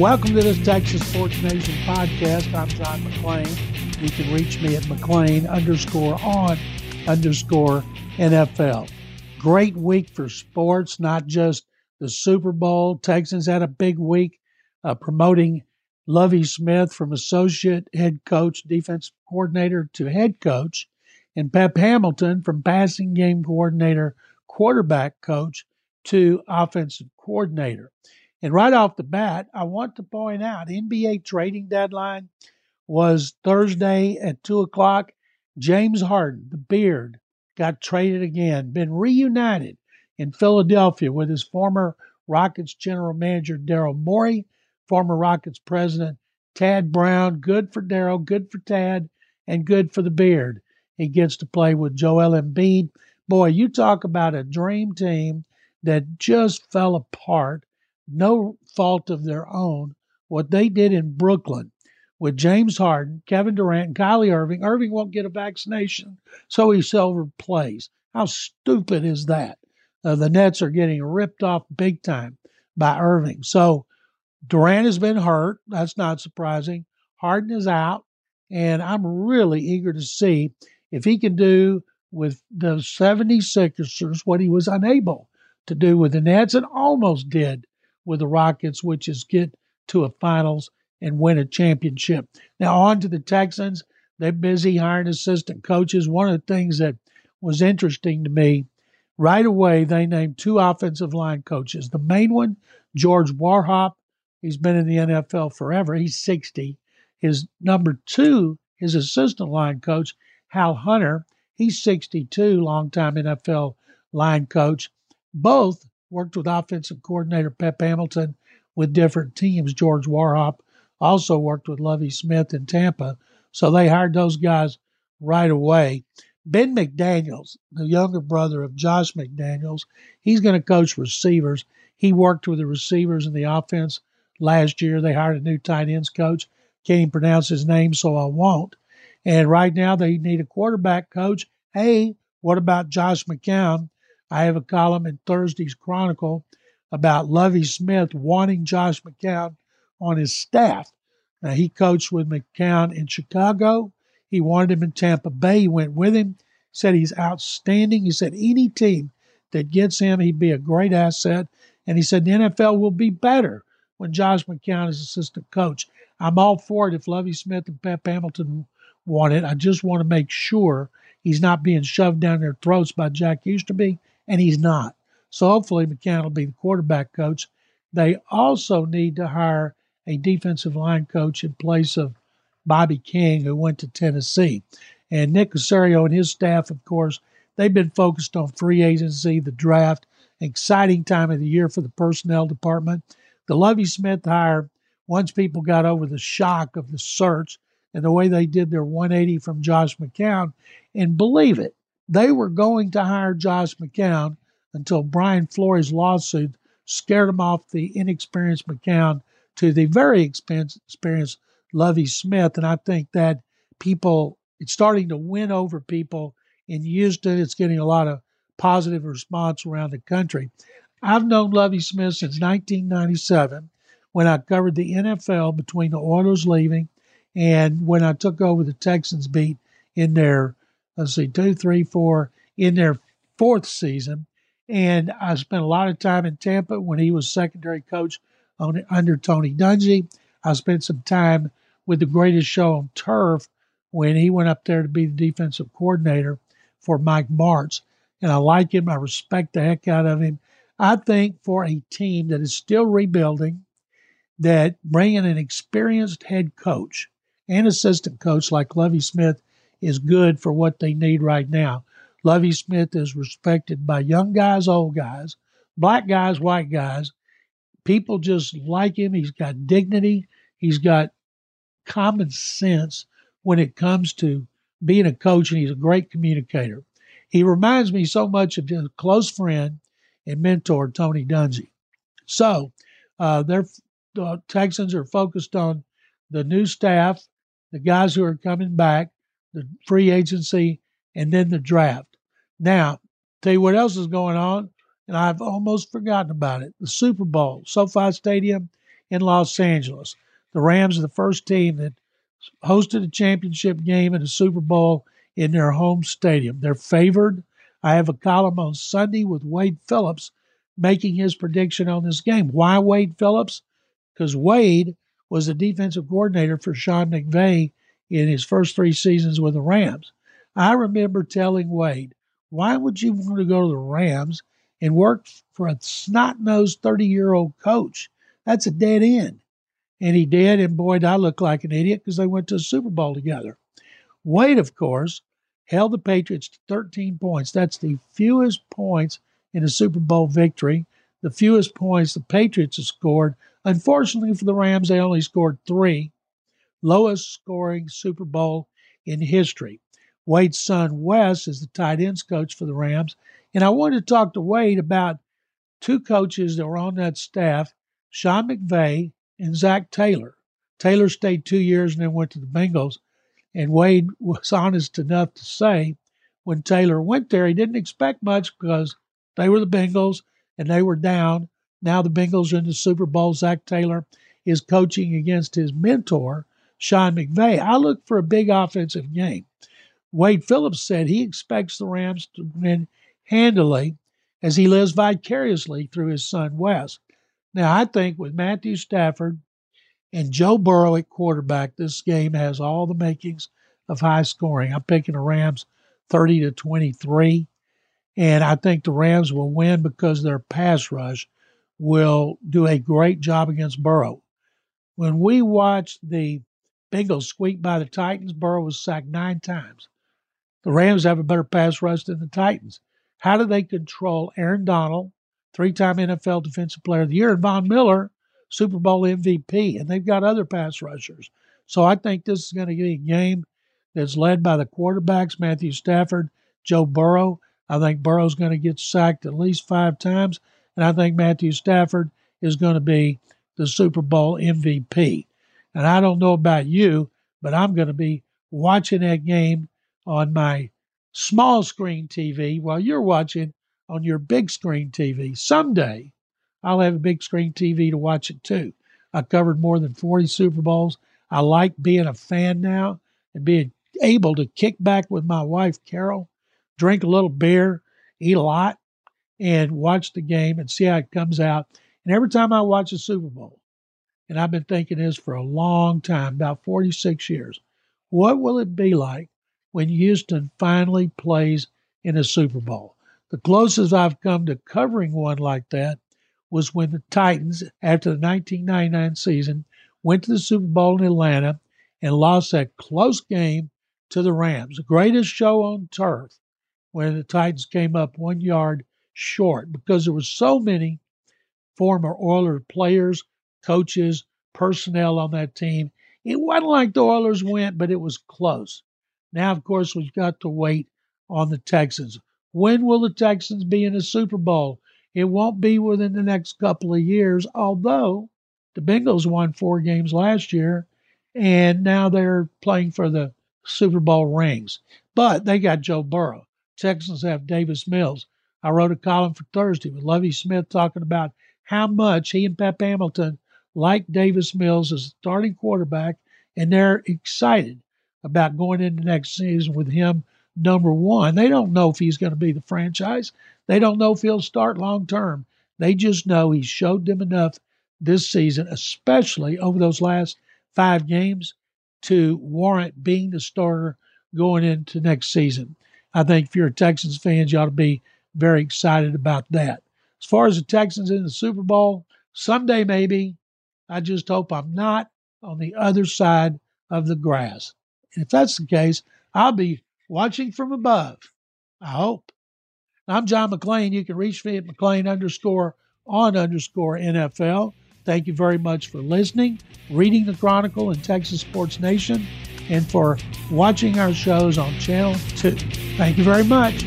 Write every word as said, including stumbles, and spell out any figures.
Welcome to this Texas Sports Nation podcast. I'm John McClain. You can reach me at McClain underscore on underscore N F L. Great week for sports, not just the Super Bowl. Texans had a big week uh, promoting Lovie Smith from associate head coach, defensive coordinator to head coach, and Pep Hamilton from passing game coordinator, quarterback coach to offensive coordinator. And right off the bat, I want to point out N B A trading deadline was Thursday at two o'clock. James Harden, the beard, got traded again, been reunited in Philadelphia with his former Rockets general manager, Darryl Morey, former Rockets president, Tad Brown. Good for Darryl, good for Tad, and good for the beard. He gets to play with Joel Embiid. Boy, you talk about a dream team that just fell apart, no fault of their own, what they did in Brooklyn with James Harden, Kevin Durant, and Kyrie Irving. Irving won't get a vaccination, so he seldom plays. How stupid is that? Uh, the Nets are getting ripped off big time by Irving. So Durant has been hurt. That's not surprising. Harden is out, and I'm really eager to see if he can do with the 76ers what he was unable to do with the Nets and almost did with the Rockets, which is get to a finals and win a championship. Now on to the Texans. They're busy hiring assistant coaches. One of the things that was interesting to me, right away they named two offensive line coaches. The main one, George Warhop, he's been in the N F L forever. He's sixty. His number two, his assistant line coach, Hal Hunter, he's sixty-two, longtime N F L line coach. Both worked with offensive coordinator Pep Hamilton with different teams. George Warhop also worked with Lovie Smith in Tampa. So they hired those guys right away. Ben McDaniels, the younger brother of Josh McDaniels, he's going to coach receivers. He worked with the receivers in the offense last year. They hired a new tight ends coach. Can't even pronounce his name, so I won't. And right now they need a quarterback coach. Hey, what about Josh McCown? I have a column in Thursday's Chronicle about Lovie Smith wanting Josh McCown on his staff. Now, he coached with McCown in Chicago. He wanted him in Tampa Bay. He went with him, said he's outstanding. He said any team that gets him, he'd be a great asset. And he said the N F L will be better when Josh McCown is assistant coach. I'm all for it if Lovie Smith and Pep Hamilton want it. I just want to make sure he's not being shoved down their throats by Jack Easterby. And he's not. So hopefully McCown will be the quarterback coach. They also need to hire a defensive line coach in place of Bobby King, who went to Tennessee. And Nick Casario and his staff, of course, they've been focused on free agency, the draft, exciting time of the year for the personnel department. The Lovie Smith hire, once people got over the shock of the search and the way they did their one eighty from Josh McCown, and believe it, they were going to hire Josh McCown until Brian Flores' lawsuit scared him off the inexperienced McCown to the very experienced Lovie Smith. And I think that people, it's starting to win over people in Houston. It's getting a lot of positive response around the country. I've known Lovie Smith since nineteen ninety-seven when I covered the N F L between the Oilers leaving and when I took over the Texans beat in their let's see, two, three, four, in their fourth season. And I spent a lot of time in Tampa when he was secondary coach on, under Tony Dungy. I spent some time with the greatest show on turf when he went up there to be the defensive coordinator for Mike Martz. And I like him. I respect the heck out of him. I think for a team that is still rebuilding, that bringing an experienced head coach and assistant coach like Lovie Smith is good for what they need right now. Lovie Smith is respected by young guys, old guys, black guys, white guys. People just like him. He's got dignity. He's got common sense when it comes to being a coach, and he's a great communicator. He reminds me so much of his close friend and mentor, Tony Dungy. So uh, their uh, Texans are focused on the new staff, the guys who are coming back, the free agency, and then the draft. Now, tell you what else is going on, and I've almost forgotten about it. The Super Bowl, SoFi Stadium in Los Angeles. The Rams are the first team that hosted a championship game and a Super Bowl in their home stadium. They're favored. I have a column on Sunday with Wade Phillips making his prediction on this game. Why Wade Phillips? Because Wade was the defensive coordinator for Sean McVay in his first three seasons with the Rams. I remember telling Wade, why would you want to go to the Rams and work for a snot-nosed thirty-year-old coach? That's a dead end. And he did, and boy, did I look like an idiot because they went to a Super Bowl together. Wade, of course, held the Patriots to thirteen points. That's the fewest points in a Super Bowl victory, the fewest points the Patriots have scored. Unfortunately for the Rams, they only scored three, lowest scoring Super Bowl in history. Wade's son, Wes, is the tight ends coach for the Rams. And I wanted to talk to Wade about two coaches that were on that staff, Sean McVay and Zach Taylor. Taylor stayed two years and then went to the Bengals. And Wade was honest enough to say when Taylor went there, he didn't expect much because they were the Bengals and they were down. Now the Bengals are in the Super Bowl. Zach Taylor is coaching against his mentor, Sean McVay. I look for a big offensive game. Wade Phillips said he expects the Rams to win handily as he lives vicariously through his son, Wes. Now, I think with Matthew Stafford and Joe Burrow at quarterback, this game has all the makings of high scoring. I'm picking the Rams thirty to twenty-three, and I think the Rams will win because their pass rush will do a great job against Burrow. When we watched the Bengals squeak by the Titans, Burrow was sacked nine times. The Rams have a better pass rush than the Titans. How do they control Aaron Donald, three-time N F L Defensive Player of the Year, and Von Miller, Super Bowl M V P, and they've got other pass rushers. So I think this is going to be a game that's led by the quarterbacks, Matthew Stafford, Joe Burrow. I think Burrow's going to get sacked at least five times, and I think Matthew Stafford is going to be the Super Bowl M V P. And I don't know about you, but I'm going to be watching that game on my small screen T V while you're watching on your big screen T V. Someday, I'll have a big screen T V to watch it too. I covered more than forty Super Bowls. I like being a fan now and being able to kick back with my wife, Carol, drink a little beer, eat a lot, and watch the game and see how it comes out. And every time I watch a Super Bowl, and I've been thinking this for a long time, about forty-six years, what will it be like when Houston finally plays in a Super Bowl? The closest I've come to covering one like that was when the Titans, after the nineteen ninety-nine season, went to the Super Bowl in Atlanta and lost that close game to the Rams. The greatest show on turf when the Titans came up one yard short because there were so many former Oilers players, coaches, personnel on that team. It wasn't like the Oilers went, but it was close. Now, of course, we've got to wait on the Texans. When will the Texans be in a Super Bowl? It won't be within the next couple of years, although the Bengals won four games last year, and now they're playing for the Super Bowl rings. But they got Joe Burrow. Texans have Davis Mills. I wrote a column for Thursday with Lovie Smith talking about how much he and Pep Hamilton like Davis Mills as the starting quarterback, and they're excited about going into next season with him number one. They don't know if he's going to be the franchise. They don't know if he'll start long term. They just know he showed them enough this season, especially over those last five games, to warrant being the starter going into next season. I think if you're a Texans fan, you ought to be very excited about that. As far as the Texans in the Super Bowl, someday maybe. I just hope I'm not on the other side of the grass. And if that's the case, I'll be watching from above, I hope. I'm John McClain. You can reach me at McClain underscore on underscore N F L. Thank you very much for listening, reading the Chronicle and Texas Sports Nation, and for watching our shows on Channel two. Thank you very much.